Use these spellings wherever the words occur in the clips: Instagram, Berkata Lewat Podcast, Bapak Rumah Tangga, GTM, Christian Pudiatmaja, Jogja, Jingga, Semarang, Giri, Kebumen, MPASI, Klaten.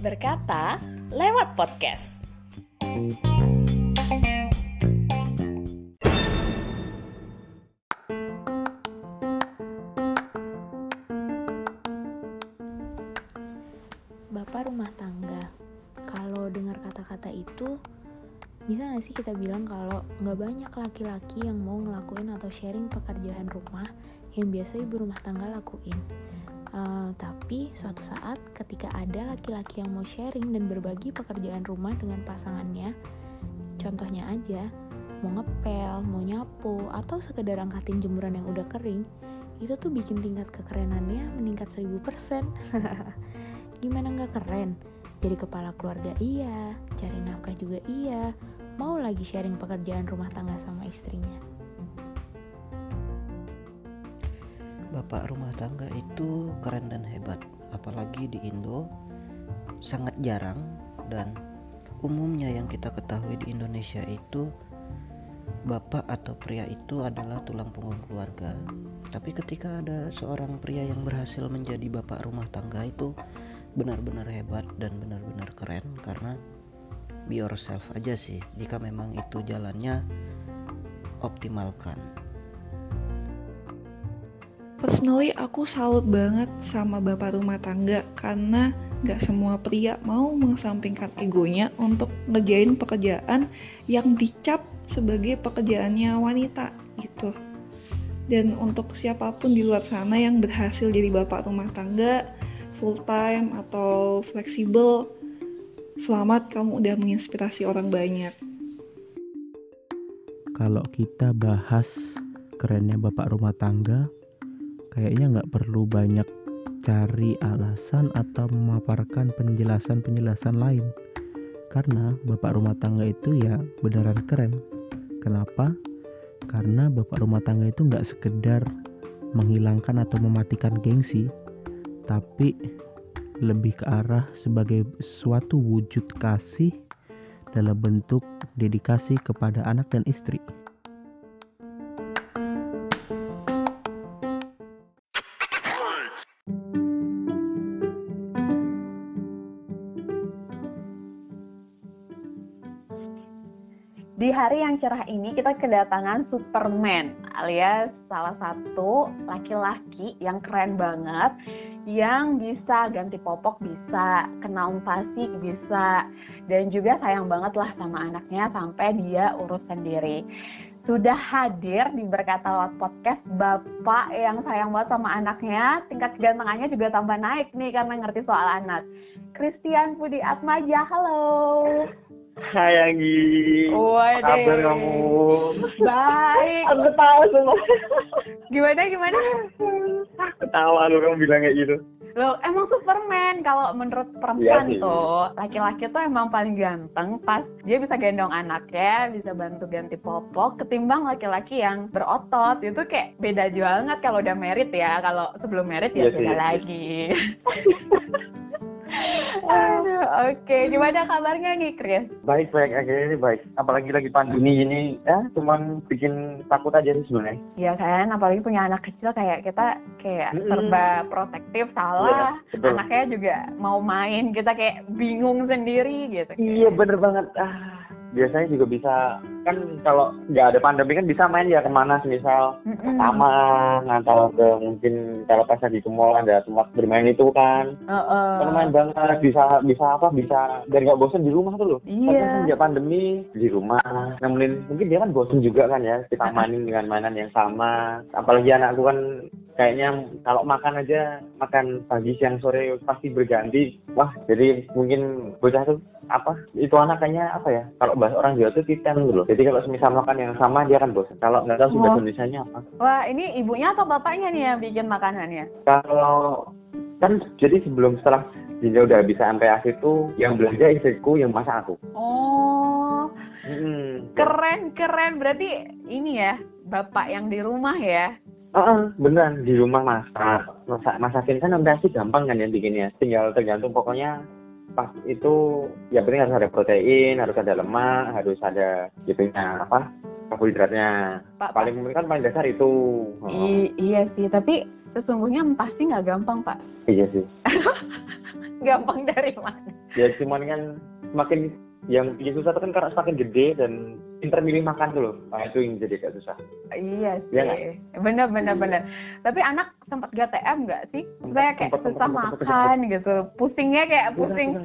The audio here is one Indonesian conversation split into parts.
Berkata Lewat Podcast. Bapak rumah tangga. Kalau dengar kata-kata itu, bisa gak sih kita bilang kalau gak banyak laki-laki yang mau ngelakuin atau sharing pekerjaan rumah yang biasa ibu rumah tangga lakuin. Tapi suatu saat ketika ada laki-laki yang mau sharing dan berbagi pekerjaan rumah dengan pasangannya, contohnya aja, mau ngepel, mau nyapu, atau sekedar angkatin jemuran yang udah kering, itu tuh bikin tingkat kekerenannya meningkat 1000%. Gimana gak keren? Jadi kepala keluarga iya, cari nafkah juga iya, mau lagi sharing pekerjaan rumah tangga sama istrinya. Bapak rumah tangga itu keren dan hebat, apalagi di Indo sangat jarang, dan umumnya yang kita ketahui di Indonesia itu bapak atau pria itu adalah tulang punggung keluarga. Tapi ketika ada seorang pria yang berhasil menjadi bapak rumah tangga, itu benar-benar hebat dan benar-benar keren, karena be yourself aja sih, jika memang itu jalannya optimalkan. Personally, aku salut banget sama bapak rumah tangga karena gak semua pria mau mengesampingkan egonya untuk ngerjain pekerjaan yang dicap sebagai pekerjaannya wanita gitu. Dan untuk siapapun di luar sana yang berhasil jadi bapak rumah tangga, full time atau fleksibel, selamat, kamu udah menginspirasi orang banyak. Kalau kita bahas kerennya bapak rumah tangga, kayaknya nggak perlu banyak cari alasan atau memaparkan penjelasan-penjelasan lain, karena bapak rumah tangga itu ya beneran keren. Kenapa? Karena bapak rumah tangga itu nggak sekedar menghilangkan atau mematikan gengsi, tapi lebih ke arah sebagai suatu wujud kasih dalam bentuk dedikasi kepada anak dan istri. Di hari yang cerah ini kita kedatangan Superman alias salah satu laki-laki yang keren banget, yang bisa ganti popok, bisa kena umpasi, bisa, dan juga sayang banget lah sama anaknya sampai dia urus sendiri. Sudah hadir di Berkata Lewat Podcast, bapak yang sayang banget sama anaknya, tingkat kegantengannya juga tambah naik nih karena ngerti soal anak. Christian Pudiatmaja, halo. Hai Anggi, apa kabar kamu? Baik. Aku ketawa semua. Gimana? Ketawa lu kamu bilang kayak gitu. Loh, emang Superman kalau menurut perempuan ya, tuh laki-laki tuh emang paling ganteng pas dia bisa gendong anaknya, bisa bantu ganti popok, ketimbang laki-laki yang berotot. Itu kayak beda banget kalau udah married ya. Kalau sebelum married ya beda ya, lagi. Aduh, oke. Gimana kabarnya nih, Chris? Baik, akhirnya ini baik. Apalagi lagi pandemi ini, cuman bikin takut aja sih sebenarnya. Iya kan, apalagi punya anak kecil kayak kita kayak serba protektif, salah. Ya, anaknya juga mau main, kita kayak bingung sendiri gitu. Iya, bener banget. Biasanya juga bisa, kan kalau nggak ada pandemi kan bisa main ya kemana, misal taman, atau ke mungkin kalau pas di mall ada tempat bermain itu kan. Kan main banget, bisa dan nggak bosan di rumah tuh loh. Iya. Sejak pandemi di rumah, namun mungkin dia kan bosan juga kan ya, kita mainin dengan mainan yang sama. Apalagi anakku kan kayaknya kalau makan aja, makan pagi, siang, sore pasti berganti. Wah, jadi mungkin bocah tuh itu anak kayaknya ya, kalau bahasa orang Jawa itu titen dulu. Jadi kalau misal makan yang sama dia akan bosan. Kalau nggak tahu sudah tulisannya apa. Wah, ini ibunya atau bapaknya nih yang bikin makanannya? Kalau kan jadi sebelum setelah Jingga udah bisa MPASI itu yang belanja istriku, yang masak aku. Oh, keren. Berarti ini ya bapak yang di rumah ya? Beneran di rumah masakin kan MPASI gampang kan yang bikinnya. Tinggal tergantung pokoknya. Pas itu ya penting harus ada protein, harus ada lemak, harus ada gitunya karbohidratnya. Paling mungkin kan paling dasar itu. Iya sih, tapi Sesungguhnya pasti nggak gampang, Pak. Iya sih. Gampang dari mana? Ya cuman kan makin yang bikin susah itu kan karena semakin gede dan pinter milih makan tuh loh. Nah, itu yang jadi agak susah. Iya sih. Ya, bener. Tapi anak sempat GTM nggak sih? Saya kayak susah makan. Gitu. Pusingnya kayak pusing.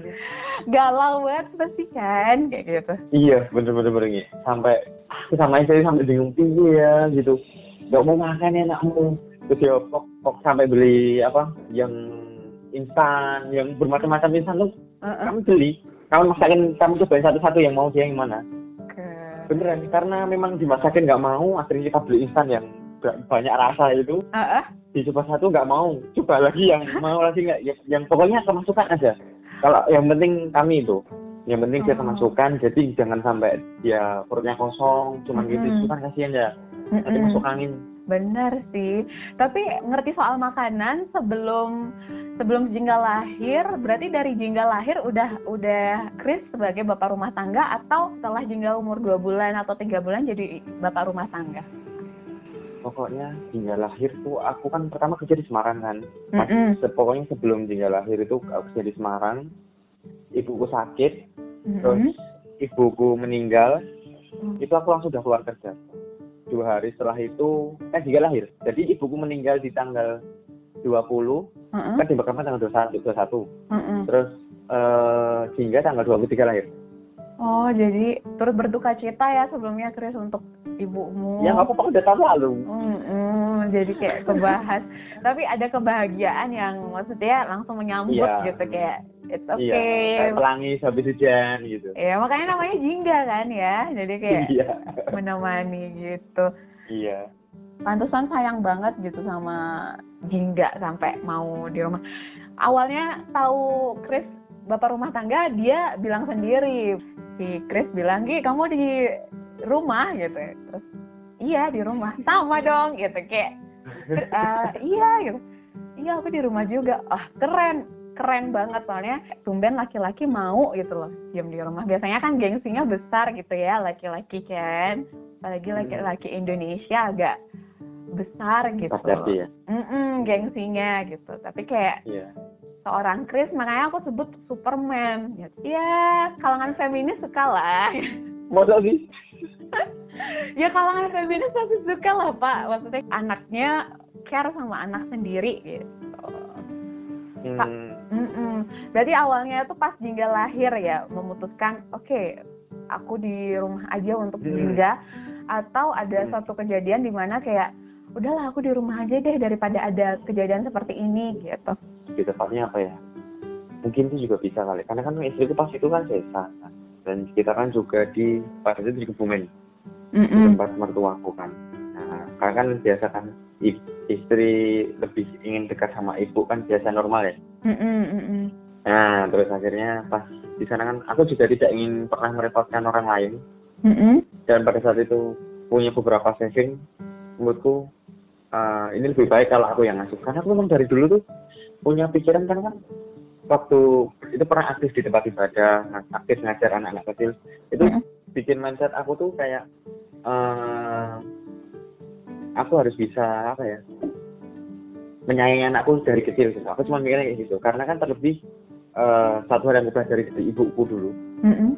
Galau banget pasti kan kayak gitu. Iya bener. Sampai bingung ya gitu. Nggak mau makan enakmu. Terus ya kok sampai beli apa yang instan, yang bermacam-macam instan tuh. Kamu beli, kamu masakin, kamu cobain satu-satu yang mau dia yang mana. Beneran, karena memang dimasakin nggak mau, akhirnya kita beli instan yang banyak rasa itu. Dicoba satu nggak mau, coba lagi yang mau lagi nggak, yang pokoknya kemasukan aja. Kalau yang penting kami itu, yang penting dia kemasukan, jadi jangan sampai dia perutnya kosong, cuman gitu, itu kan kasihan ya, nanti masuk angin. Bener sih, tapi ngerti soal makanan sebelum Jingga lahir, berarti dari Jingga lahir udah Chris sebagai bapak rumah tangga atau setelah Jingga umur 2 bulan atau 3 bulan jadi bapak rumah tangga? Pokoknya Jingga lahir tuh aku kan pertama kerja di Semarang kan, pokoknya sebelum Jingga lahir itu aku kerja di Semarang, ibuku sakit, terus ibuku meninggal, itu aku langsung udah keluar kerja. 2 hari setelah itu Jingga lahir. Jadi ibuku meninggal di tanggal 20, kan dimakamkan tanggal 21. Terus Jingga tanggal 23 lahir. Oh, jadi turut berduka cita ya sebelumnya Chris untuk ibumu. Ya, aku udah tahu lalu. Jadi kayak kebahas. Tapi ada kebahagiaan yang maksudnya langsung menyambut gitu kayak it's okay. Iya, pelangis habis hujan gitu. Iya, makanya namanya Jingga kan ya. Jadi kayak menemani gitu. Iya. Pantesan sayang banget gitu sama Jingga sampai mau di rumah. Awalnya tahu Chris bapak rumah tangga, dia bilang sendiri. Si Chris bilang, "Gi, kamu di rumah," gitu. Terus, "Iya, di rumah." "Sama dong," gitu kayak. "Iya," gitu. "Iya, aku di rumah juga." "Ah, keren banget soalnya tumben laki-laki mau gitu loh diam di rumah, biasanya kan gengsinya besar gitu ya laki-laki kan, apalagi laki-laki Indonesia agak besar gitu ya. Gengsinya gitu, tapi kayak seorang Chris, makanya aku sebut Superman gitu. Ya kalangan feminis suka lah. Modal sih. Ya kalangan feminis pasti suka lah Pak, maksudnya anaknya care sama anak sendiri gitu. Berarti awalnya itu pas Jingga lahir ya memutuskan oke, aku di rumah aja untuk Jingga, atau ada suatu kejadian di mana kayak udahlah aku di rumah aja deh daripada ada kejadian seperti ini gitu. Gitu tepatnya apa ya? Mungkin itu juga bisa kali. Karena kan istri itu pas itu kan sesa. Dan kita kan juga di pas itu di Kebumen. Di tempat mertuaku kan. Nah, karena kan biasa kan istri lebih ingin dekat sama ibu kan biasa normal ya. Nah terus akhirnya pas di sana kan aku juga tidak ingin pernah merepotkan orang lain. Dan pada saat itu punya beberapa session, menurutku ini lebih baik kalau aku yang ngasuh. Karena aku memang dari dulu tuh punya pikiran kan waktu itu pernah aktif di tempat ibadah, aktif ngajar anak-anak kecil, itu bikin mindset aku tuh kayak aku harus bisa apa ya menyayangi anakku dari kecil gitu. Aku cuma mikirnya gitu karena kan terlebih satu hal yang berubah dari ibuku dulu.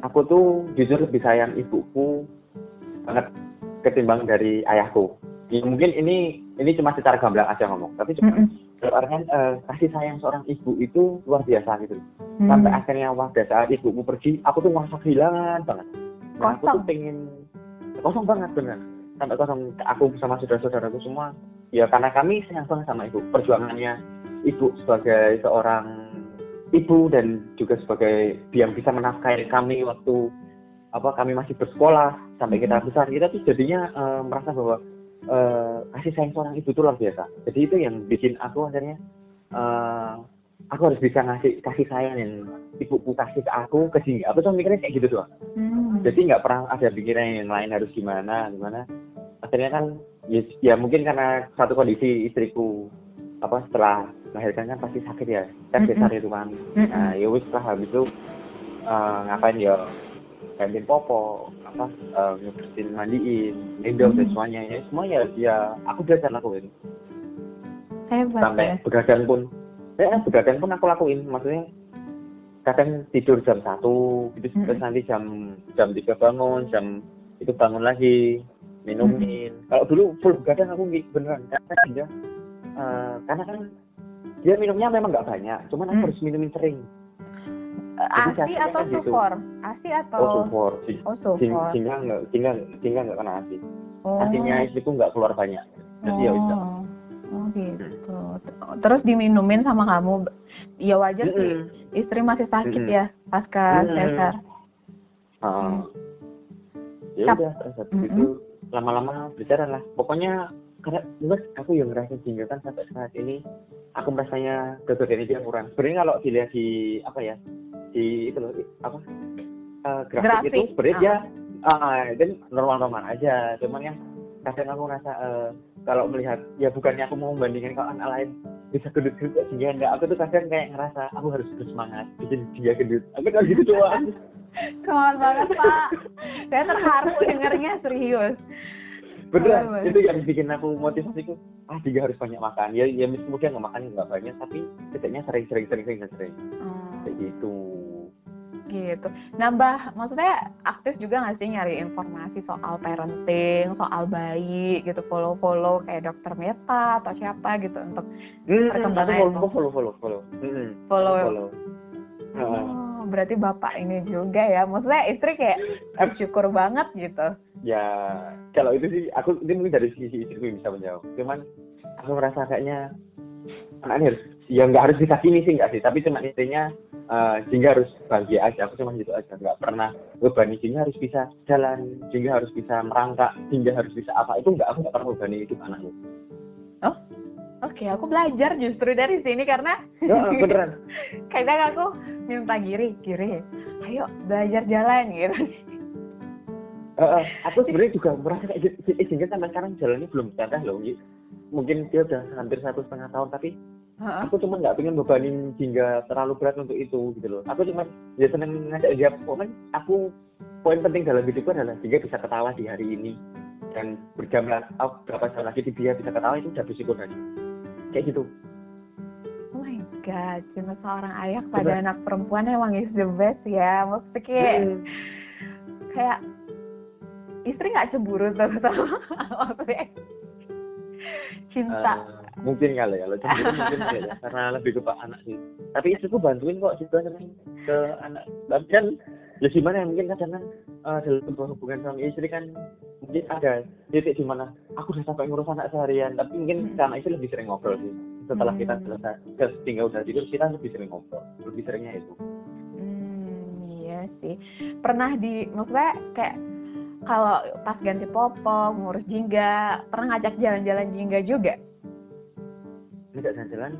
Aku tuh jujur lebih sayang ibuku banget ketimbang dari ayahku. Ya, mungkin ini cuma secara gamblang aja ngomong, tapi cuma karena kasih sayang seorang ibu itu luar biasa gitu. Sampai akhirnya pada saat ibuku pergi, aku tuh merasa kehilangan banget. Nah, aku tuh pengen kosong banget benar. Sampai kosong aku sama saudara-saudaraku semua ya karena kami sayang banget sama ibu, perjuangannya ibu sebagai seorang ibu dan juga sebagai yang bisa menafkahi kami waktu kami masih bersekolah sampai kita besar, kita tuh jadinya merasa bahwa kasih sayang seorang ibu itu luar biasa. Jadi itu yang bikin aku akhirnya aku harus bisa ngasih kasih sayang yang ibuku kasih ke aku ke sini. Aku cuma mikirnya kayak gitu doang. Jadi nggak pernah ada pikiran yang lain harus gimana. Akhirnya kan ya mungkin karena satu kondisi istriku setelah melahirkan kan pasti sakit ya, kan besar itu kan. Nah ya wis lah habis itu ngapain ya gantiin popok, ngebersihin, mandiin, gendong dan semuanya. Ya semua ya aku belajar lakuin. Hebat, sampai ya? begadang pun aku lakuin, maksudnya kadang tidur jam 1 gitu, terus nanti jam 3 bangun, jam itu bangun lagi, minumin. Kalau dulu full begadang aku beneran, karena kan dia minumnya memang nggak banyak, cuman aku harus minumin sering. ASI atau sufor? ASI atau? Oh, sufor. Jingga nggak kena ASI. ASInya istriku nggak keluar banyak, jadi ya udah. Oh gitu. Terus diminumin sama kamu, ya wajar sih. Istri masih sakit ya pasca sesar. Ya udah, saat itu lama-lama bicara lah. Pokoknya karena jelas aku yang ngerasa Jingga kan sampai saat ini, aku merasanya kebetulan dia kurang. Sebenarnya kalau dilihat di grafik itu sebenarnya dan normal-normal aja. Cuman yang kadang aku ngerasa kalau melihat, ya bukannya aku mau membandingkan kalau anak lain bisa gendut kok Jingga enggak. Aku tuh kadang kayak ngerasa aku harus bersemangat bikin Jingga gendut. Aku kan gitu doang. Keren banget Pak. Saya terharu dengarnya, serius. Beneran, itu yang bikin aku motivasiku. Jingga harus banyak makan. Ya mungkin nggak makan nggak banyak, tapi setidaknya sering. Begitu. Gitu. Nambah, maksudnya aktif juga nggak sih nyari informasi soal parenting, soal bayi, gitu. Follow kayak dokter Meta atau siapa gitu untuk perkembangan itu. Follow. Follow. Oh, berarti bapak ini juga ya. Maksudnya istri kayak bersyukur banget gitu. Ya, kalau itu sih aku ini mungkin dari sisi istriku bisa menjawab. Cuman aku merasa kayaknya anak ini harus, ya nggak harus disakini sih nggak sih. Tapi cuma intinya Jingga harus bahagia aja. Aku cuma gitu aja. Nggak pernah bebani Jingga harus bisa jalan, Jingga harus bisa merangkak, Jingga harus bisa apa. Itu nggak, aku nggak pernah bebani hidup anakku. Oh, oke, aku belajar justru dari sini karena beneran. Kadang aku minta Giri, ayo belajar jalan gitu. Aku sebenarnya juga merasa kayak Jingga sampai sekarang jalannya belum standar loh. Mungkin dia udah hampir 1,5 tahun, tapi aku cuma nggak pengen bebanin Jingga terlalu berat untuk itu gitu loh. Aku cuma ya seneng ngajak dia. Poin penting dalam hidupku adalah Jingga bisa ketawa di hari ini dan berapa jam lagi dia bisa ketawa, itu udah bersyukur aja. Kayak gitu. Oh my god, cuma seorang ayah pada anak perempuan emang is the best ya. Maksudnya kayak istri nggak cemburu terutama maksudnya cinta mungkin kali ya, cemburu mungkin ya, karena lebih ke anak sih. Tapi istriku bantuin kok gitu ke anak, bahkan ya gimana mungkin kadang dalam sebuah hubungan suami istri kan mungkin ada titik di mana aku udah sampai ngurus anak seharian, tapi mungkin karena itu lebih sering ngobrol sih setelah kita selesai tinggal udah tidur, kita lebih sering ngobrol, lebih seringnya itu. Iya sih, pernah maksudnya kayak kalau pas ganti popok, ngurus Jingga, pernah ngajak jalan-jalan Jingga juga? Enggak jalan-jalan?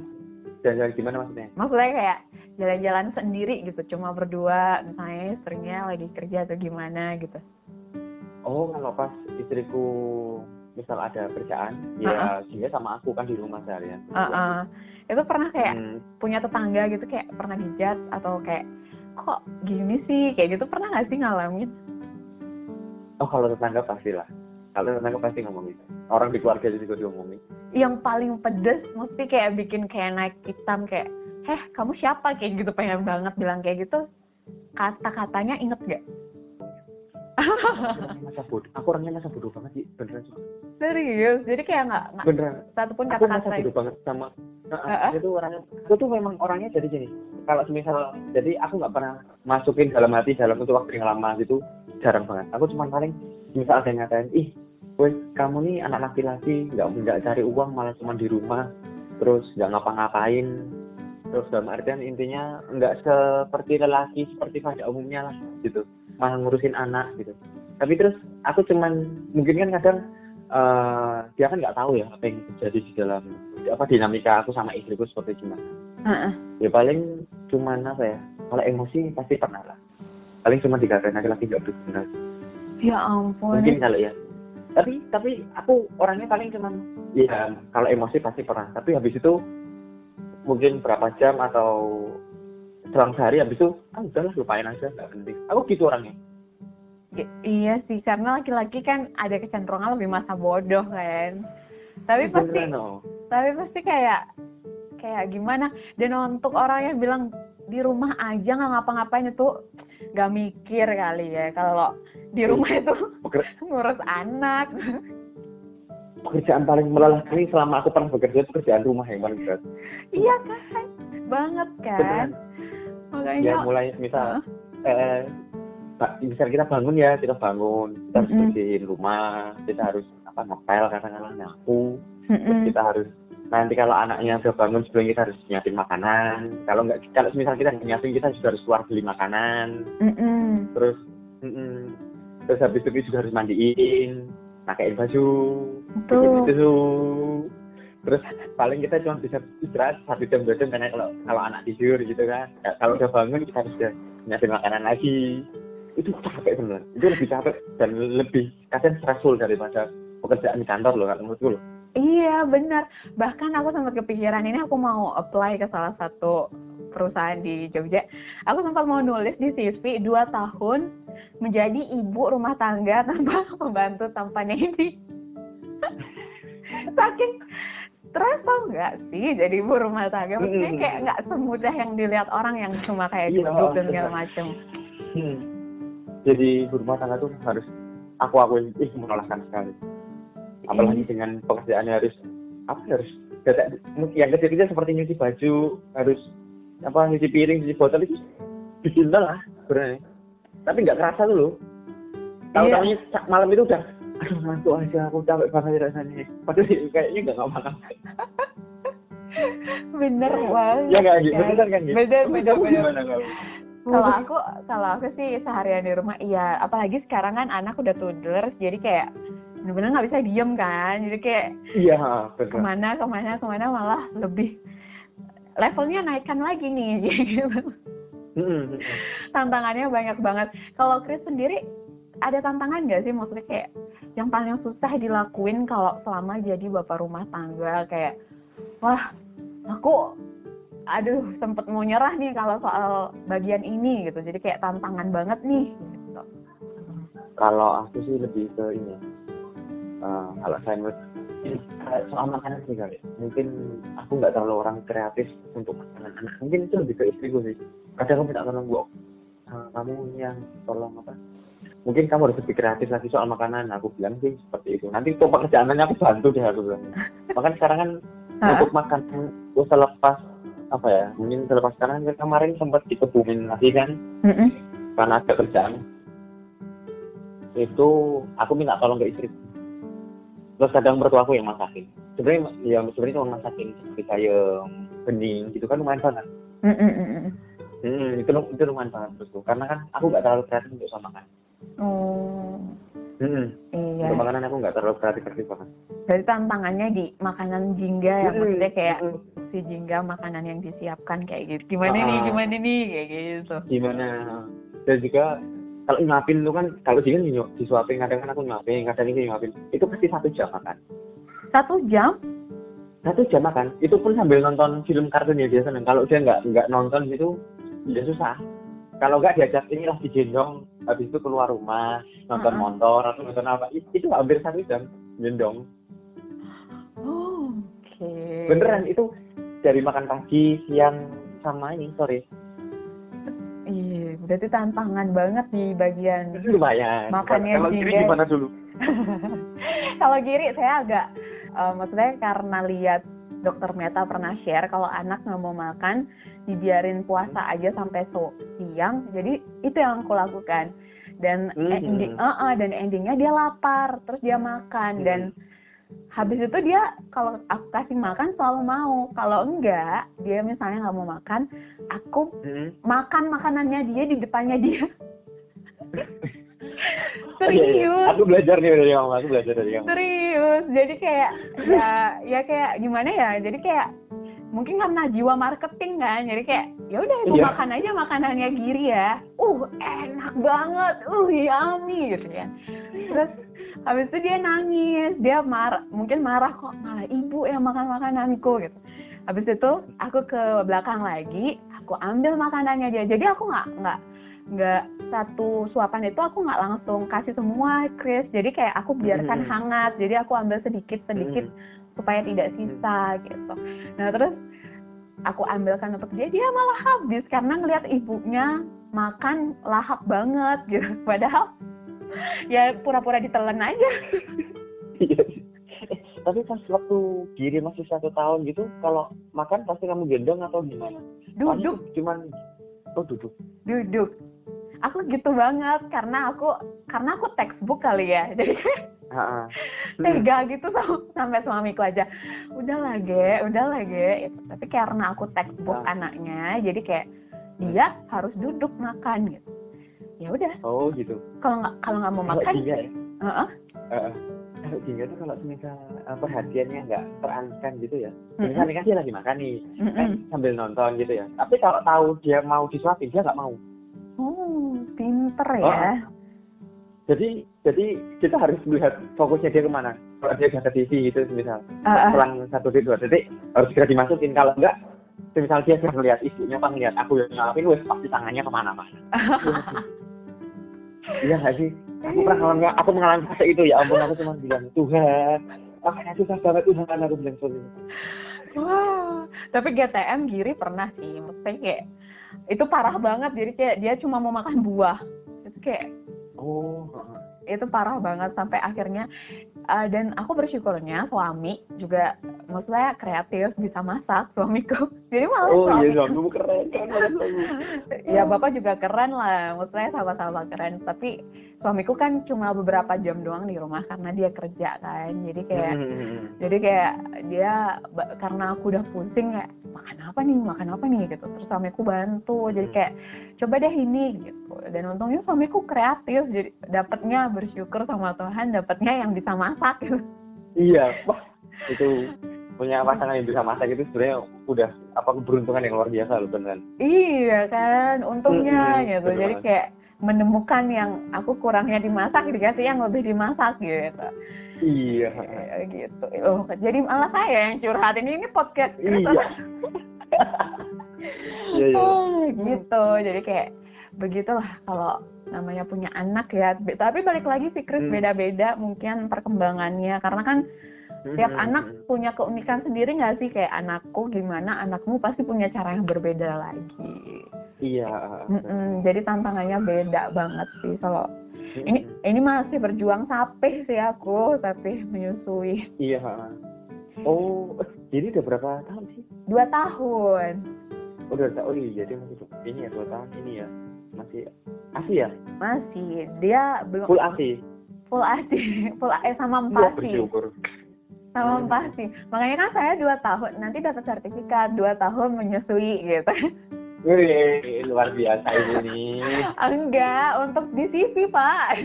Jalan-jalan gimana maksudnya? Maksudnya kayak jalan-jalan sendiri gitu, cuma berdua, misalnya istrinya lagi kerja atau gimana gitu. Oh, kalau pas istriku misal ada kerjaan, ya Jingga sama aku kan di rumah seharian. Itu pernah kayak punya tetangga gitu, kayak pernah dijat atau kayak kok gini sih, kayak gitu pernah nggak sih ngalamin? Oh, kalau tetangga pastilah. Kalau tetangga pasti ngomongin. Orang di keluarga juga diomongin. Yang paling pedes mesti kayak bikin kayak naik hitam kayak, "Heh, kamu siapa?" kayak gitu, pengen banget bilang kayak gitu. Kata-katanya inget gak? Aku orangnya masa bodoh banget sih, beneran cuma. Serius? Jadi kayak enggak beneran satupun kata-kata. Aku masa bodoh banget sama itu orangnya. Aku tuh memang orangnya jadi gini. Kalau semisal jadi aku enggak pernah masukin dalam hati dalam untuk waktu yang lama gitu. Jarang banget. Aku cuma paling misal ada yang ngatain, "Ih, wes kamu nih anak laki-laki, nggak cari uang, malah cuma di rumah, terus nggak ngapa-ngapain." Terus dalam artian intinya nggak seperti lelaki seperti pada umumnya lah gitu, malah ngurusin anak gitu. Tapi terus aku cuman mungkin kan kadang dia kan nggak tahu ya apa yang terjadi di dalam apa dinamika aku sama istriku seperti gimana. Ya paling cuman apa ya, kalau emosi pasti pernah lah. Paling cuma dikatain laki-laki nggak berguna. Ya ampun. Mungkin kalau ya. Tapi aku orangnya paling cuma ya kalau emosi pasti pernah. Tapi habis itu mungkin berapa jam atau selang sehari habis itu udahlah lupain aja, nggak penting. Aku gitu orangnya. Iya sih, karena laki-laki kan ada kecenderungan lebih masa bodoh kan. Tapi pasti Tapi pasti kayak gimana. Dan untuk orang yang bilang di rumah aja nggak ngapa-ngapain itu nggak mikir kali ya, kalau di rumah itu ngurus anak. Pekerjaan paling melelahkan selama aku pernah bekerja itu pekerjaan rumah yang paling berat. Iya kan, banget kan. Makanya ya, mulai misal misal kita bangun kita harus bersihin rumah, kita harus ngepel kadang-kadang, nyapu, terus kita harus nanti kalau anaknya udah bangun sebelum kita harus nyiapin makanan. Kalau nggak, kalau misal kita nggak nyiapin, kita juga harus keluar beli makanan. Terus habis itu juga harus mandiin, pakaiin baju, gitu. Terus paling kita cuma bisa istirahat 1 jam 2 jam karena kalau anak tidur gitu kan. Kalau udah bangun kita harus nyiapin makanan lagi. Itu capek bener. Itu lebih capek dan lebih kadang stressful daripada pekerjaan di kantor loh, menurutku loh. Iya benar, bahkan aku sempat kepikiran ini, aku mau apply ke salah satu perusahaan di Jogja. Aku sempat mau nulis di CV 2 tahun menjadi ibu rumah tangga tanpa pembantu, tanpa nanny. Saking stres tau nggak sih jadi ibu rumah tangga, maksudnya kayak nggak semudah yang dilihat orang yang cuma kayak duduk dan segala macem. Jadi ibu rumah tangga tuh harus aku akuin menolakkan sekali. Apalagi dengan pekerjaannya harus yang kecil-kecil seperti nyuci baju, harus nyuci piring, nyuci botol itu bikin lelah sebenarnya. Tapi nggak kerasa dulu. Tahu-tahunya malam itu udah ngantuk aja, aku capek banget rasanya. Padahal kayaknya nggak ngapa-ngapain. Bener banget. Ya nggak gitu, bener kan gitu. Bener. Kalau aku sih seharian di rumah, iya. Apalagi sekarang kan anak udah toddler, jadi kayak bener-bener nggak bisa diem kan, jadi kayak kemana malah lebih levelnya naikkan lagi nih. Tantangannya banyak banget. Kalau Chris sendiri ada tantangan nggak sih, maksudnya kayak yang paling susah dilakuin kalau selama jadi bapak rumah tangga, kayak wah aku sempet mau nyerah nih kalau soal bagian ini gitu, jadi kayak tantangan banget nih gitu. Kalau aku sih lebih ke ini. Kalau saya soal makanan sih kali, mungkin aku nggak terlalu orang kreatif untuk makanan anak. Mungkin itu lebih ke istriku sih. Kadang aku minta tolong Bu, kamu yang tolong apa? Mungkin kamu harus lebih kreatif lagi soal makanan. Aku bilang sih seperti itu. Nanti tuh pekerjaannya aku bantu deh aku bilang. Makanya sekarang kan untuk makan, aku selepas mungkin selepas sekarang kemarin sempat di Kebumen lagi kan, karena ada kerjaan. Itu aku minta tolong ke istriku. Terus kadang mertuaku yang masakin. Sebenarnya cuma masakin seperti sayur, bening gitu kan, lumayan banget. Itu lumayan banget terus tuh. Karena kan aku nggak terlalu kreatif untuk soal makan. Untuk makanan aku nggak terlalu kreatif banget. Jadi tantangannya di makanan Jingga ya, maksudnya kayak si Jingga makanan yang disiapkan kayak gitu. Gimana nih kayak gitu. Gimana? Dan juga kalau nyuapin itu kan, kalau dia disuapin, kadang-kadang aku nyuapin, kadang-kadang nyuapin. Itu pasti 1 jam makan. 1 jam? 1 jam makan. Itu pun sambil nonton film kartun ya biasa. Kalau dia nggak nonton gitu, dia susah. Kalau nggak diajak inilah digendong, habis itu keluar rumah, nonton motor, atau nonton apa. Itu hampir 1 jam, gendong. Oh, okay. Beneran, itu dari makan pagi, siang, sama ini, sore. Iya, berarti tantangan banget di bagian makannya. Kalau Giri gimana dulu? Kalau Giri saya agak, maksudnya karena lihat Dokter Meta pernah share kalau anak nggak mau makan dibiarin puasa aja sampai siang. Jadi itu yang aku lakukan. Dan endingnya dia lapar, terus dia makan dan habis itu dia kalau aku kasih makan selalu mau. Kalau enggak, dia misalnya nggak mau makan, aku makan makanannya dia di depannya dia. Serius. Iya. Aku belajar dari kamu. Serius. Jadi kayak ya kayak gimana ya? Jadi kayak mungkin karena jiwa marketing kan. Jadi kayak ya udah aku makan aja makanannya Giri ya. Enak banget. Yummy gitu ya. Terus habis itu dia nangis, dia mungkin marah, kok malah ibu yang makan makananku gitu. Habis itu aku ke belakang lagi, aku ambil makanannya dia. Jadi aku nggak satu suapan itu aku nggak langsung kasih semua Chris. Jadi kayak aku biarkan hangat. Jadi aku ambil sedikit supaya tidak sisa gitu. Nah terus aku ambilkan untuk dia malah habis karena ngelihat ibunya makan lahap banget gitu, padahal ya pura-pura ditelan aja. Tapi pas waktu Giri masih 1 tahun gitu, kalau makan pasti kamu gendong atau gimana? Duduk. Cuman duduk. Aku gitu banget karena aku textbook kali ya, jadi tega gitu sampai suamiku aja. Udahlah ge. Tapi karena aku textbook anaknya, jadi kayak dia harus duduk makan gitu. Ya udah. Oh gitu. Kalau nggak mau makan. Jingga tuh kalau semisal perhatiannya nggak teralihkan gitu ya, misalnya kan dia lagi makan nih, kan sambil nonton gitu ya. Tapi kalau tahu dia mau disuapin dia nggak mau. Pinter ya. Jadi kita harus melihat fokusnya dia kemana. Kalau dia ke TV gitu semisal, selang 1-2 detik harus segera dimasukin. Kalau nggak, semisal dia sudah melihat ibunya, apa ngelihat aku yang nyuapin, wes pasti tangannya kemana-mana. Iya nggak sih? Aku mengalami fase itu, ya ampun, aku cuma bilang, Tuhan, makanya susah banget Tuhan, aku bilang soal ini. Wah, tapi GTM Giri pernah sih, maksudnya kayak, itu parah banget, jadi kayak dia cuma mau makan buah. Itu kayak, itu parah banget, sampai akhirnya, dan aku bersyukurnya suami juga, maksudnya kreatif, bisa masak suamiku. Jadi malah suamiku keren. Ya Bapak juga keren lah, maksudnya sama-sama keren, tapi suamiku kan cuma beberapa jam doang di rumah karena dia kerja kan, jadi kayak dia karena aku udah pusing kayak makan apa nih gitu, terus suamiku bantu, jadi kayak coba deh ini gitu. Dan untungnya suamiku kreatif, jadi dapatnya, bersyukur sama Tuhan dapatnya yang bisa masak gitu. Iya, itu punya pasangan yang bisa masak itu sebenarnya udah keberuntungan yang luar biasa loh, beneran. Iya kan, untungnya gitu, jadi kayak menemukan yang aku kurangnya dimasak dikasih yang lebih dimasak gitu. Iya. Gitu. Jadi malah saya yang curhat ini podcast. Iya. Iya. Gitu. Jadi kayak begitulah kalau namanya punya anak ya. Tapi balik lagi sih Chris, beda-beda mungkin perkembangannya, karena kan tiap anak punya keunikan sendiri nggak sih, kayak anakku gimana, anakmu pasti punya cara yang berbeda lagi. Iya. Jadi tantangannya beda banget sih kalau ini masih berjuang sapih sih aku, tapi menyusui. Iya. Oh, jadi udah berapa tahun sih? 2 tahun. Oh iya, jadi masih ini ya 2 tahun ini ya, masih ASI ya? Masih, dia belum full ASI sama MPASI. Iya, bersyukur. Sama MPASI, makanya kan saya 2 tahun, nanti dapat sertifikat 2 tahun menyusui gitu. Wih, luar biasa ibu ini. Enggak, untuk di CV, Pak.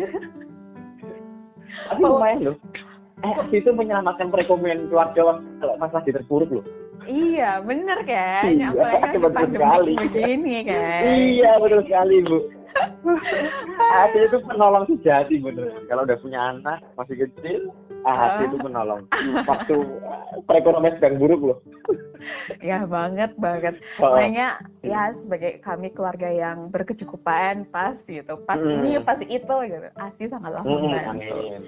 Tapi lumayan loh. Itu menyelamatkan perekonomian keluarga kalau masalah terpuruk loh. Iya, bener kan? Iya, betul sekali. Begini kan? Iya, betul sekali, Bu. Hati itu penolong sejati, bener. Kalau udah punya anak masih kecil, hati itu penolong. Waktu perekonomian sedang buruk loh. Ya banget. Makanya ya sebagai kami keluarga yang berkecukupan pas ini pas itu gitu. ASI sangat membantu.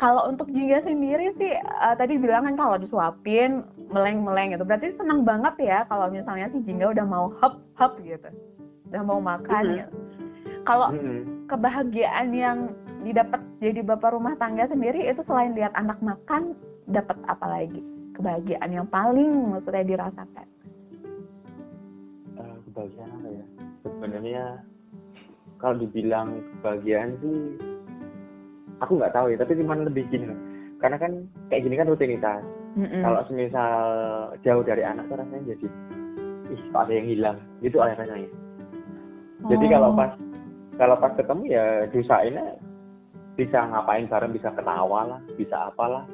Kalau untuk Jingga sendiri sih tadi bilang kan kalau disuapin meleng-meleng gitu. Berarti senang banget ya kalau misalnya si Jingga udah mau hop gitu. Udah mau makan gitu. Kalau kebahagiaan yang didapat jadi bapak rumah tangga sendiri itu selain lihat anak makan, dapat apa lagi? Kebahagiaan yang paling maksudnya dirasakan? Kebahagiaan apa ya? Sebenarnya kalau dibilang kebahagiaan sih aku nggak tahu ya, tapi cuma lebih gini, karena kan kayak gini kan rutinitas. Kalau semisal jauh dari anak tuh rasanya jadi ada yang hilang gitu rasanya. Jadi kalau pas ketemu ya dusainnya bisa ngapain bareng, bisa ketawa lah, bisa apalah.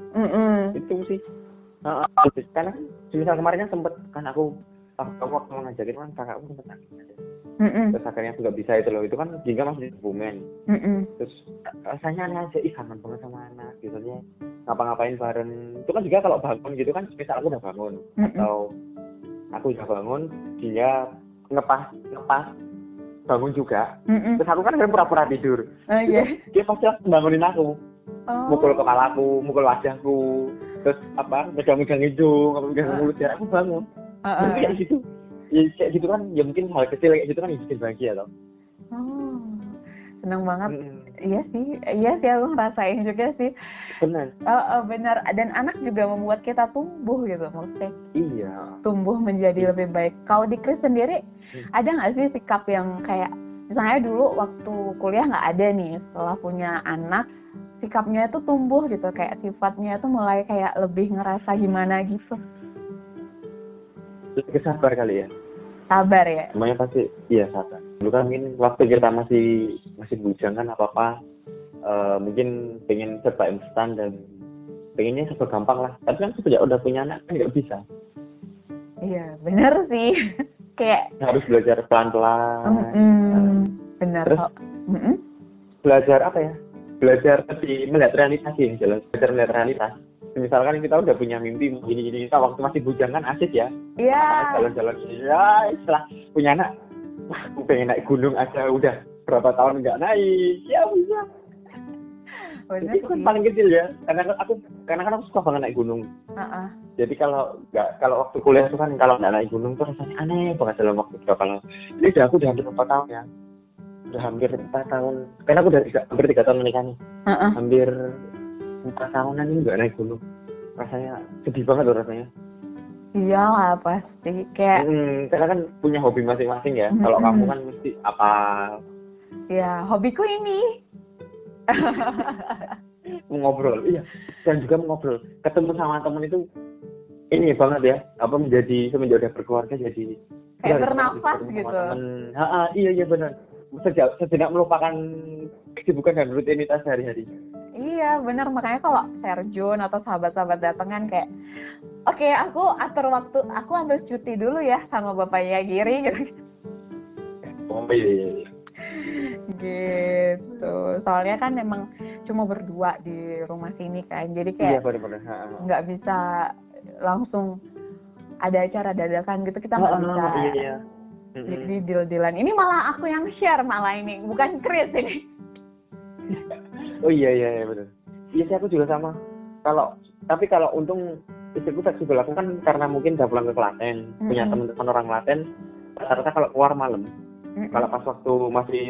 Itu sih. Karena semisal kemarin kan sempet kan aku waktu ngajakin kan kakakku sempet nangis, terus akhirnya aku nggak bisa itu loh, itu kan Jingga masih di Kebumen, terus rasanya aneh aja, kangen banget sama anak gitu ya, ngapa-ngapain bareng. Itu kan juga kalau bangun gitu kan, semisal aku udah bangun atau aku udah bangun dia ngepas bangun juga, terus aku kan pura-pura tidur, dia pasti langsung bangunin aku, mukul kepalaku, mukul wajahku. terus apa megang-megang hidung, megang mulut ya aku bangun. Kayak gitu, ya kayak gitu kan, ya mungkin hal kecil kayak gitu kan bikin bahagia tau. Oh, senang banget. Iya sih aku ngerasain juga sih. Benar. Benar. Dan anak juga membuat kita tumbuh gitu maksudnya. Iya. Tumbuh menjadi lebih baik. Kalau di Chris sendiri ada nggak sih sikap yang kayak misalnya dulu waktu kuliah nggak ada nih, setelah punya anak sikapnya itu tumbuh gitu, kayak sifatnya itu mulai kayak lebih ngerasa gimana gitu. Lebih sabar kali ya. Sabar ya. Semuanya pasti iya sabar. Dulu kan mungkin waktu kita masih bujang kan apa-apa mungkin pengen serba instan dan pengennya serba gampang lah. Tapi kan sejak udah punya anak kan nggak bisa. Iya benar sih. Kayak harus belajar pelan-pelan. Benar. Terus belajar apa ya? Belajar tapi melihat realitas yang jelas. Belajar melihat realitas. Misalkan kita udah punya mimpi gini-gini, kita waktu masih bujang kan asik ya. Iya. Jalan-jalan ya, setelah punya anak, aku pengen naik gunung aja udah berapa tahun nggak naik. Ya bisa. Bener, itu kan paling kecil ya. Karena aku suka banget naik gunung. Jadi kalau waktu kuliah tuh kan kalau nggak naik gunung tuh rasanya aneh banget dalam waktu berapa lama. Ini udah aku udah hampir 4 tahun ya. Udah hampir 4 tahun. Karena aku udah hampir 3 tahun menikah nih. Hampir 4 tahunan ini nggak naik gunung, rasanya sedih banget loh rasanya. Iya lah pasti kayak. Karena kan punya hobi masing-masing ya. Kalau kamu kan mesti apa? Ya hobiku ini. Mengobrol, iya. Dan juga mengobrol, ketemu sama teman itu ini banget ya. Apa menjadi semenjak udah berkeluarga jadi kayak bernafas gitu. Iya benar. Sejenak melupakan kesibukan dan rutinitas sehari-hari. Iya benar, makanya kalau Serjon atau sahabat-sahabat datangan kayak oke, aku atur waktu, aku ambil cuti dulu ya sama bapaknya Giri gitu. Gitu, soalnya kan emang cuma berdua di rumah sini kan, jadi kayak nggak bisa langsung ada acara dadakan gitu, kita nggak bisa. Iya. Jadi deal-dealan. Ini malah aku yang share malah ini, bukan Chris ini. Oh iya benar. Iya sih aku juga sama. Tapi kalau untung istriku fleksibel, aku kan karena mungkin udah pulang ke Klaten, punya teman-teman orang Klaten, rata-rata kalau keluar malam. Kalau pas waktu masih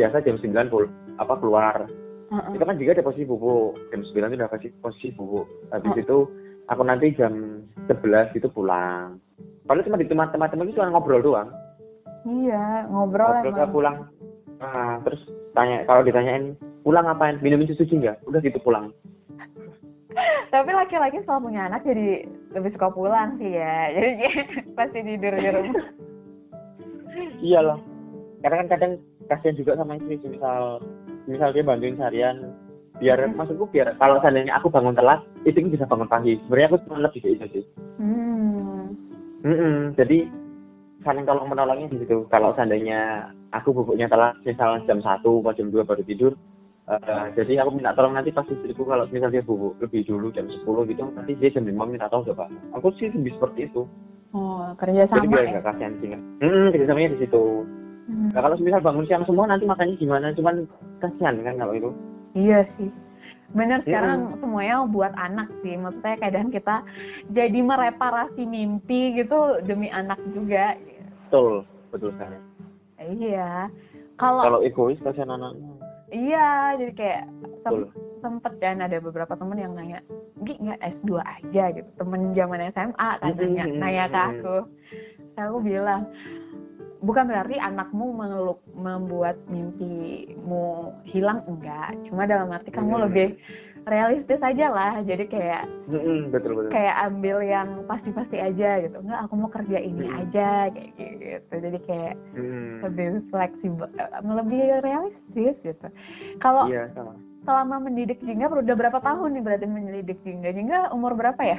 biasa jam 9 keluar. Itu kan juga ada posisi bubuk. Jam 9 itu udah posisi bubuk. Habis itu aku nanti jam 11 itu pulang. Padahal cuma di teman-teman itu cuma ngobrol doang. Iya, ngobrol emang. Terus pulang. Nah, terus tanya, kalau ditanyain pulang ngapain, minumin susu Jingga, udah gitu pulang. Tapi laki-laki setelah punya anak jadi lebih suka pulang sih ya, jadi pasti tidur di rumah. Iyalah, karena kan kadang kasihan juga sama istri, misal dia bantuin seharian, biar maksudku biar kalau seandainya aku bangun telat, istriku bisa bangun pagi. Sebenarnya aku cuma lebih kayak itu sih. Jadi saling tolong menolongnya di situ. Kalau seandainya aku bubuknya telat, misal jam 1 atau jam 2 baru tidur, jadi aku minta tolong nanti pas istriku kalau misal dia bubuk lebih dulu jam 10 gitu, nanti dia jam 5 minta tolong coba. Aku sih lebih seperti itu. Oh, kerja sama. Jadi biar nggak kasihan sih. Kerjasamanya di situ. Nah, kalau misal bangun siang semua nanti makannya gimana? Cuman kasihan kan kalau itu. Iya sih. Bener, sekarang semuanya buat anak sih, maksudnya kadang kita jadi mereparasi mimpi gitu demi anak juga. Betul sekali. Iya, kalau egois kasihan anaknya. Iya, jadi kayak sempet kan ada beberapa temen yang nanya, Gi nggak S2 aja gitu, temen zaman SMA katanya nanya ke aku. Saya bilang, bukan berarti anakmu membuat mimpimu hilang, enggak. Cuma dalam arti kamu lebih realistis aja lah. Jadi kayak betul. Kayak ambil yang pasti-pasti aja gitu. Enggak, aku mau kerja ini aja kayak gitu. Jadi kayak lebih fleksibel, lebih realistis gitu. Kalau selama mendidik Jingga udah berapa tahun nih berarti mendidik Jingga? Jingga umur berapa ya?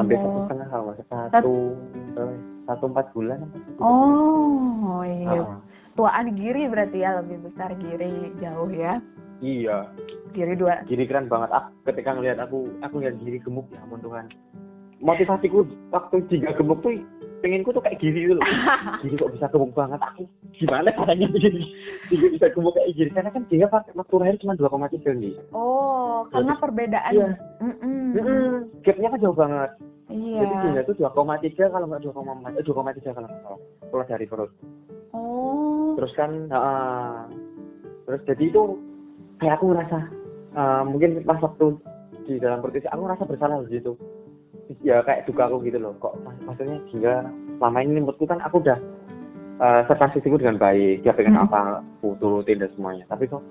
Hampir 1,5 kalau masih 1,4 bulan. Iya. Tuaan Giri berarti ya, lebih besar Giri jauh ya. Iya. Giri keren banget. Ketika ngelihat aku lihat Giri gemuk, ya ampun Tuhan. Motivasiku waktu Jingga gemuk tuh penginku tuh kayak Giri itu loh. Giri kok bisa gemuk banget, aku gimana caranya begini? Giri bisa gemuk kayak Giri, karena kan dia waktu lahir cuma 2,3 nih. Oh, karena jadi, perbedaan. Iya. Gapnya kan jauh banget. Iya. Jadi Giri itu 2,3 kalau nggak 2,4, 2,3 kalau nggak salah. Keluar dari perut. Oh. Terus kan, terus jadi itu kayak aku ngerasa mungkin pas waktu di dalam perut aku ngerasa bersalah gitu. Ya kayak duka aku gitu loh, kok maksudnya Jingga selama ini menurutku kan aku udah serta sisiku dengan baik, dia pengen apa aku turutin dan semuanya, tapi kok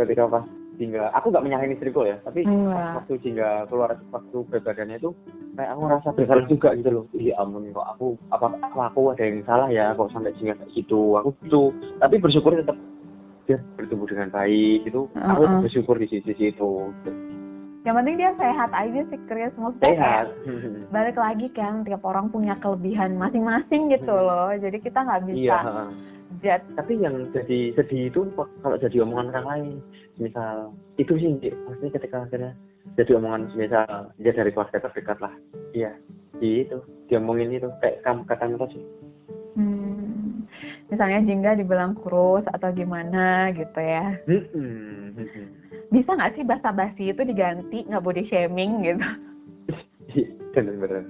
ketika pas Jingga, aku gak menyakiti istriku ya, tapi waktu Jingga keluar waktu berbadannya itu kayak aku ngerasa bersalah juga gitu loh. Iya ampun, kok aku apa aku ada yang salah ya, kok sampai Jingga kayak gitu. Aku tuh tapi bersyukur tetap dia bertumbuh dengan baik gitu. Aku bersyukur di sisi itu. Yang penting dia sehat aja sih, Chris. Maksudnya balik lagi kan, tiap orang punya kelebihan masing-masing gitu loh. Jadi kita nggak bisa jat. Tapi yang jadi sedih itu kalau jadi omongan orang lain. Misal, itu sih maksudnya ketika akhirnya jadi omongan, misal dia dari keluarga terdekat lah. Iya, itu. Dia omongin itu, kayak kata-kata itu sih. Misalnya Jingga dibilang kurus atau gimana gitu ya. Bisa nggak sih basa-basi itu diganti, nggak body shaming gitu? Bener-bener.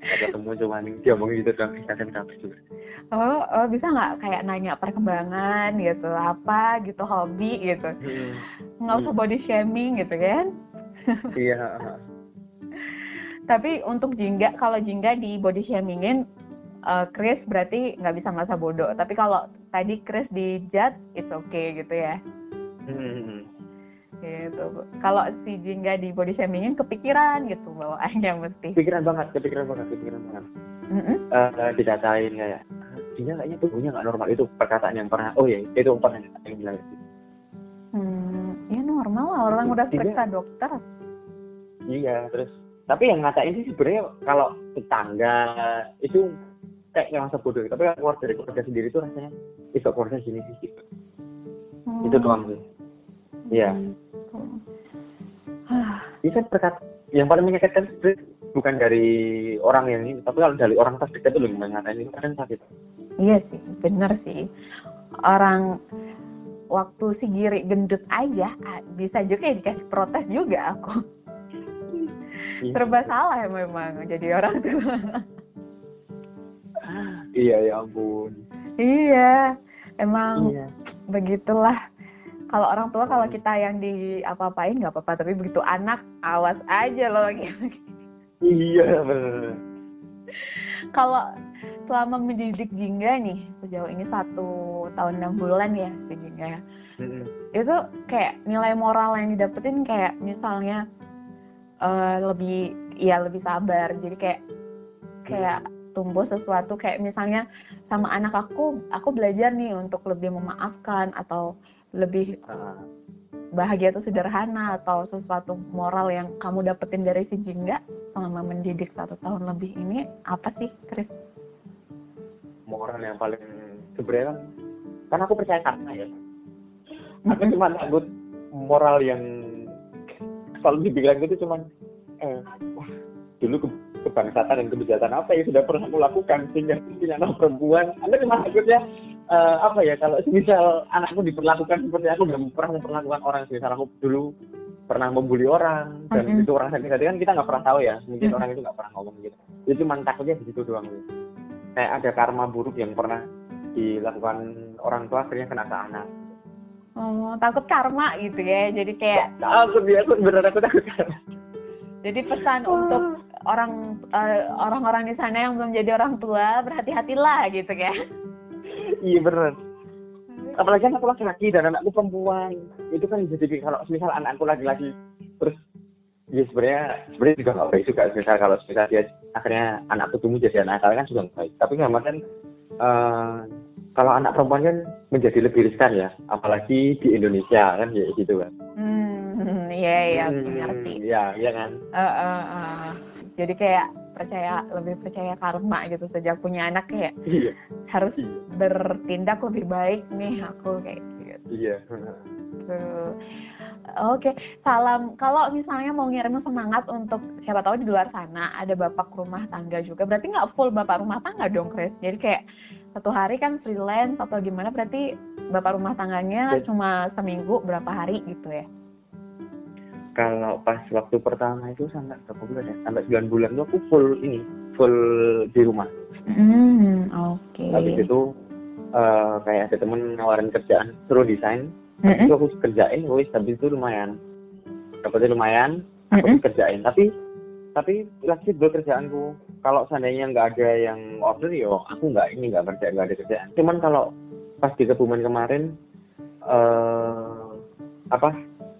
Ada temu cuman dia omongin gitu doang, dikasih kabar juga. Oh, bisa nggak kayak nanya perkembangan gitu, apa gitu, hobi gitu. Nggak usah body shaming gitu kan? Iya. Tapi untuk Jingga, kalau Jingga di body shamingin, Chris berarti nggak bisa masa bodoh. Tapi kalau tadi Chris di-judge, it's okay gitu ya? Gitu. Kalau si Jingga di body shamingin kepikiran gitu bawaannya mesti. Kepikiran banget. Dikatain kayak dia kayaknya tubuhnya nggak normal, itu perkataan yang pernah. Oh ya, itu pernah yang bilang gitu. Ya normal lah, orang udah periksa dokter. Iya, terus tapi yang ngatain sih sebenarnya kalau tetangga itu kayak nggak masa bodoh, tapi kalau keluar dari keluarga sendiri tuh rasanya itu keluarga gini sih gitu. Itu doang sih. Iya. Ini kan yang paling menyakitkan bukan dari orang yang ini, tapi kalau dari orang terdekat itu loh mengatain itu kan sakit. Iya sih, benar sih. Orang waktu si Giri gendut aja bisa juga dikasih protes juga aku. Serba salah memang jadi orang tuh. Iya, ya ampun. Iya, emang begitulah. Kalau orang tua, kalau kita yang di apa-apain nggak apa-apa, tapi begitu anak awas aja loh. Iya benar. Kalau selama mendidik Jingga nih sejauh ini 1 tahun 6 bulan ya si Jingga ya, itu kayak nilai moral yang didapetin kayak misalnya lebih sabar. Jadi kayak tumbuh sesuatu, kayak misalnya sama anak aku belajar nih untuk lebih memaafkan atau lebih bahagia atau sederhana, atau sesuatu moral yang kamu dapetin dari si Jingga selama mendidik 1 tahun lebih ini apa sih, Chris? Moral yang paling sebenarnya kan aku percaya karma ya. Aku cuma takut moral yang selalu dibilang itu cuma dulu kebangsaan dan kebejatan apa yang sudah pernah aku lakukan sehingga punya anak perempuan. Anda maksudnya apa ya, kalau misal anakku diperlakukan seperti aku nggak pernah memperlakukan orang, misal aku dulu pernah membuli orang dan itu orang sakit-sakit kan kita nggak pernah tahu ya, mungkin orang itu nggak pernah ngomong gitu. Itu cuma takutnya di situ doang gitu. Kayak ada karma buruk yang pernah dilakukan orang tua akhirnya kena ke anak. Oh, takut karma gitu ya, jadi kayak aku takut karma. Jadi pesan untuk orang-orang di sana yang belum jadi orang tua, berhati-hatilah gitu kan. Iya benar. Apalagi anakku laki-laki dan anakku perempuan, itu kan jadi kalau misal anakku laki-laki terus ya sebenarnya juga nggak baik juga. Misal kalau misal dia akhirnya anakku tumbuh jadi anak nakal kan juga nggak baik. Tapi memang kan kalau anak perempuan kan menjadi lebih riskan ya, apalagi di Indonesia kan ya gitu kan. Iya ngerti. Iya kan. Jadi kayak lebih percaya karma gitu, sejak punya anak kayak harus bertindak lebih baik nih aku kayak gitu. Iya. Tuh. Oke, salam. Kalau misalnya mau ngirim semangat untuk siapa tahu di luar sana ada bapak rumah tangga juga, berarti nggak full bapak rumah tangga dong, Chris? Jadi kayak satu hari kan freelance atau gimana, berarti bapak rumah tangganya cuma seminggu berapa hari gitu ya? Kalau pas waktu pertama itu sampai 9 bulan itu aku full di rumah. Oke. Habis itu kayak ada temen nawarin kerjaan, suruh desain. Habis itu aku kerjain, habis itu dapatnya lumayan, aku kerjain. Tapi fleksibel kerjaanku. Kalau seandainya nggak ada yang order, yo aku nggak ada kerjaan. Cuman kalau pas di Kebumen kemarin,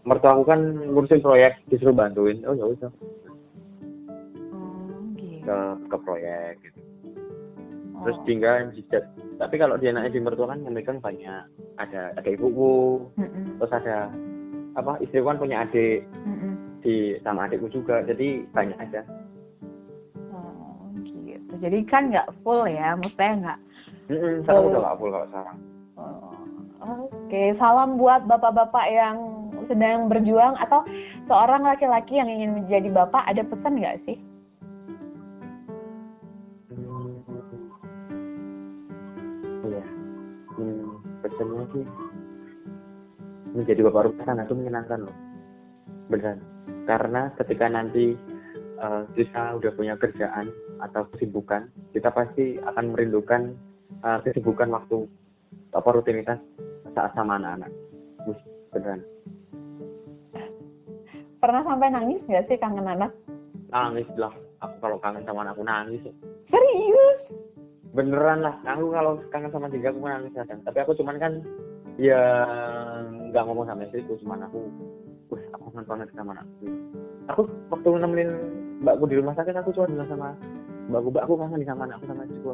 mertua aku kan ngurusin proyek, disuruh bantuin. Oh, ya udah. Ke proyek gitu. Terus Jingga jidat. Tapi kalau dia anaknya di mertua kan yang megang banyak. Ada ibuku. Terus ada istriku kan punya adik. Sama adikku juga. Jadi banyak aja. Oh, gitu. Jadi kan enggak full ya, maksudnya enggak. Sekarang udah enggak full kalau sekarang. Oke, salam buat bapak-bapak yang sedang berjuang atau seorang laki-laki yang ingin menjadi bapak, ada pesan nggak sih? Pesannya sih menjadi bapak rumah tangga itu menyenangkan loh, beneran. Karena ketika nanti kita udah punya kerjaan atau kesibukan, kita pasti akan merindukan kesibukan waktu apa rutinitas saat sama anak-anak, beneran. Pernah sampai nangis nggak sih kangen anak? Nangis lah, aku kalau kangen sama anakku nangis. Serius? Beneran lah, aku kalau kangen sama Jingga aku nangis kadang. Tapi aku cuman kan, ya nggak ngomong sama istriku, cuman aku kangen banget sama anakku. Aku waktu nemenin mbakku di rumah sakit, aku cuma bilang sama mbakku, mbak aku kangen sama anakku sama istriku.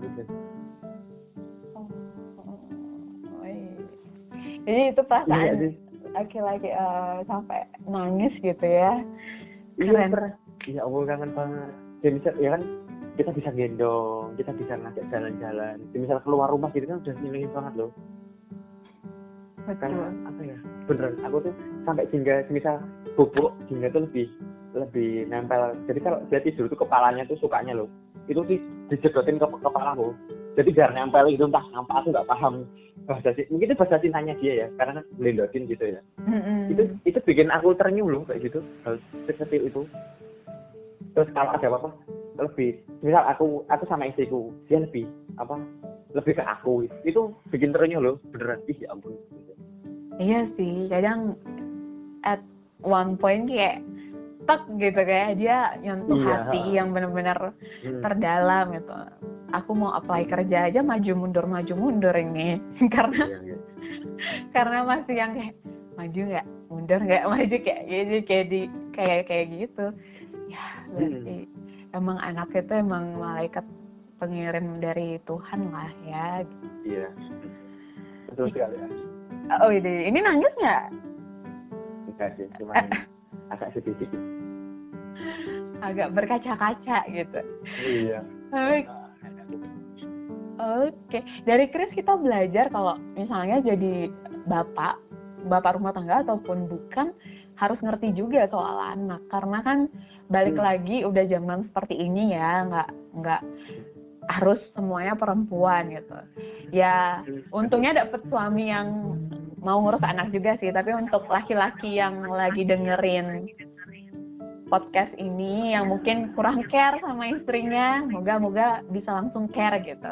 Jadi itu perasaan. Iya, laki-laki sampai nangis gitu ya. Keren. Iya, Allah kangen banget. Ya bisa, ya kan kita bisa gendong, kita bisa ngajak jalan-jalan. Ya, misal keluar rumah gitu kan udah nyenengin banget loh. Karena beneran aku tuh sampai Jingga misal bubuk, Jingga tuh lebih nempel. Jadi kalau dia tidur tuh kepalanya tuh sukanya loh. Itu sih dijedotin ke kepala loh. Jadi biar nempel gitu, entah nampak aku nggak paham bahasa sih, mungkin itu bahasa cintanya dia ya, karena kan blendotin gitu ya. Itu bikin aku ternyuh loh kayak gitu, hal seperti itu. Terus kalau ada apa-apa lebih, misal aku sama istriku, dia lebih ke aku, itu bikin ternyuh loh, beneran sih ya ampun. Iya sih, kadang at one point kayak tek gitu, kayak dia nyentuh hati yang benar-benar terdalam gitu. Aku mau apply kerja aja maju mundur ini karena masih yang kayak maju nggak mundur nggak maju kayak gitu ya. Berarti emang anak itu emang malaikat pengirim dari Tuhan lah ya. Iya, betul sekali. Oh ini nangis nggak? Enggak sih, cuma agak sedikit, agak berkaca-kaca gitu. Iya. Oke. Dari Chris kita belajar kalau misalnya jadi bapak rumah tangga ataupun bukan, harus ngerti juga soal anak. Karena kan balik lagi udah zaman seperti ini ya, nggak harus semuanya perempuan gitu. Ya untungnya dapet suami yang mau ngurus anak juga sih, tapi untuk laki-laki yang lagi dengerin podcast ini yang mungkin kurang care sama istrinya, moga-moga bisa langsung care gitu.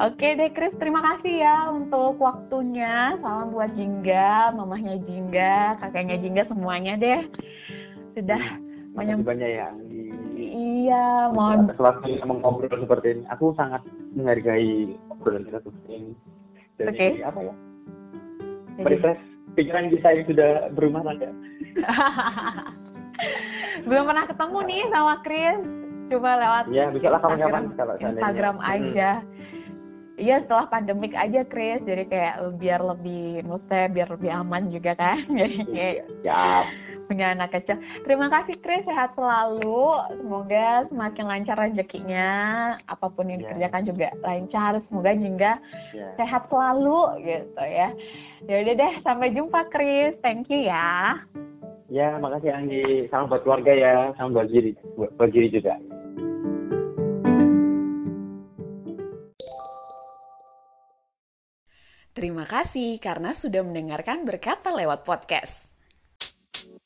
Oke deh Chris, terima kasih ya untuk waktunya. Salam buat Jingga, mamahnya Jingga, kakaknya Jingga, semuanya deh. Sudah banyak ya. Iya, mohon. Selalu mengobrol seperti ini. Aku sangat menghargai obrolan kita seperti ini. Jadi refresh pikiran kita yang sudah berumah tangga. Belum pernah ketemu nih sama Chris. Coba lewat Instagram aja. Iya, setelah pandemik aja Chris. Jadi kayak biar lebih aman juga kan. Jadi kayak punya anak kecil. Terima kasih Chris, sehat selalu. Semoga semakin lancar rezekinya, apapun yang dikerjakan juga lancar. Semoga Jingga sehat selalu gitu ya. Ya udah deh, sampai jumpa Chris. Thank you ya. Ya, makasih Anggi. Salam buat keluarga ya, salam buat Giri, buat Giri juga. Terima kasih karena sudah mendengarkan Berkata Lewat Podcast.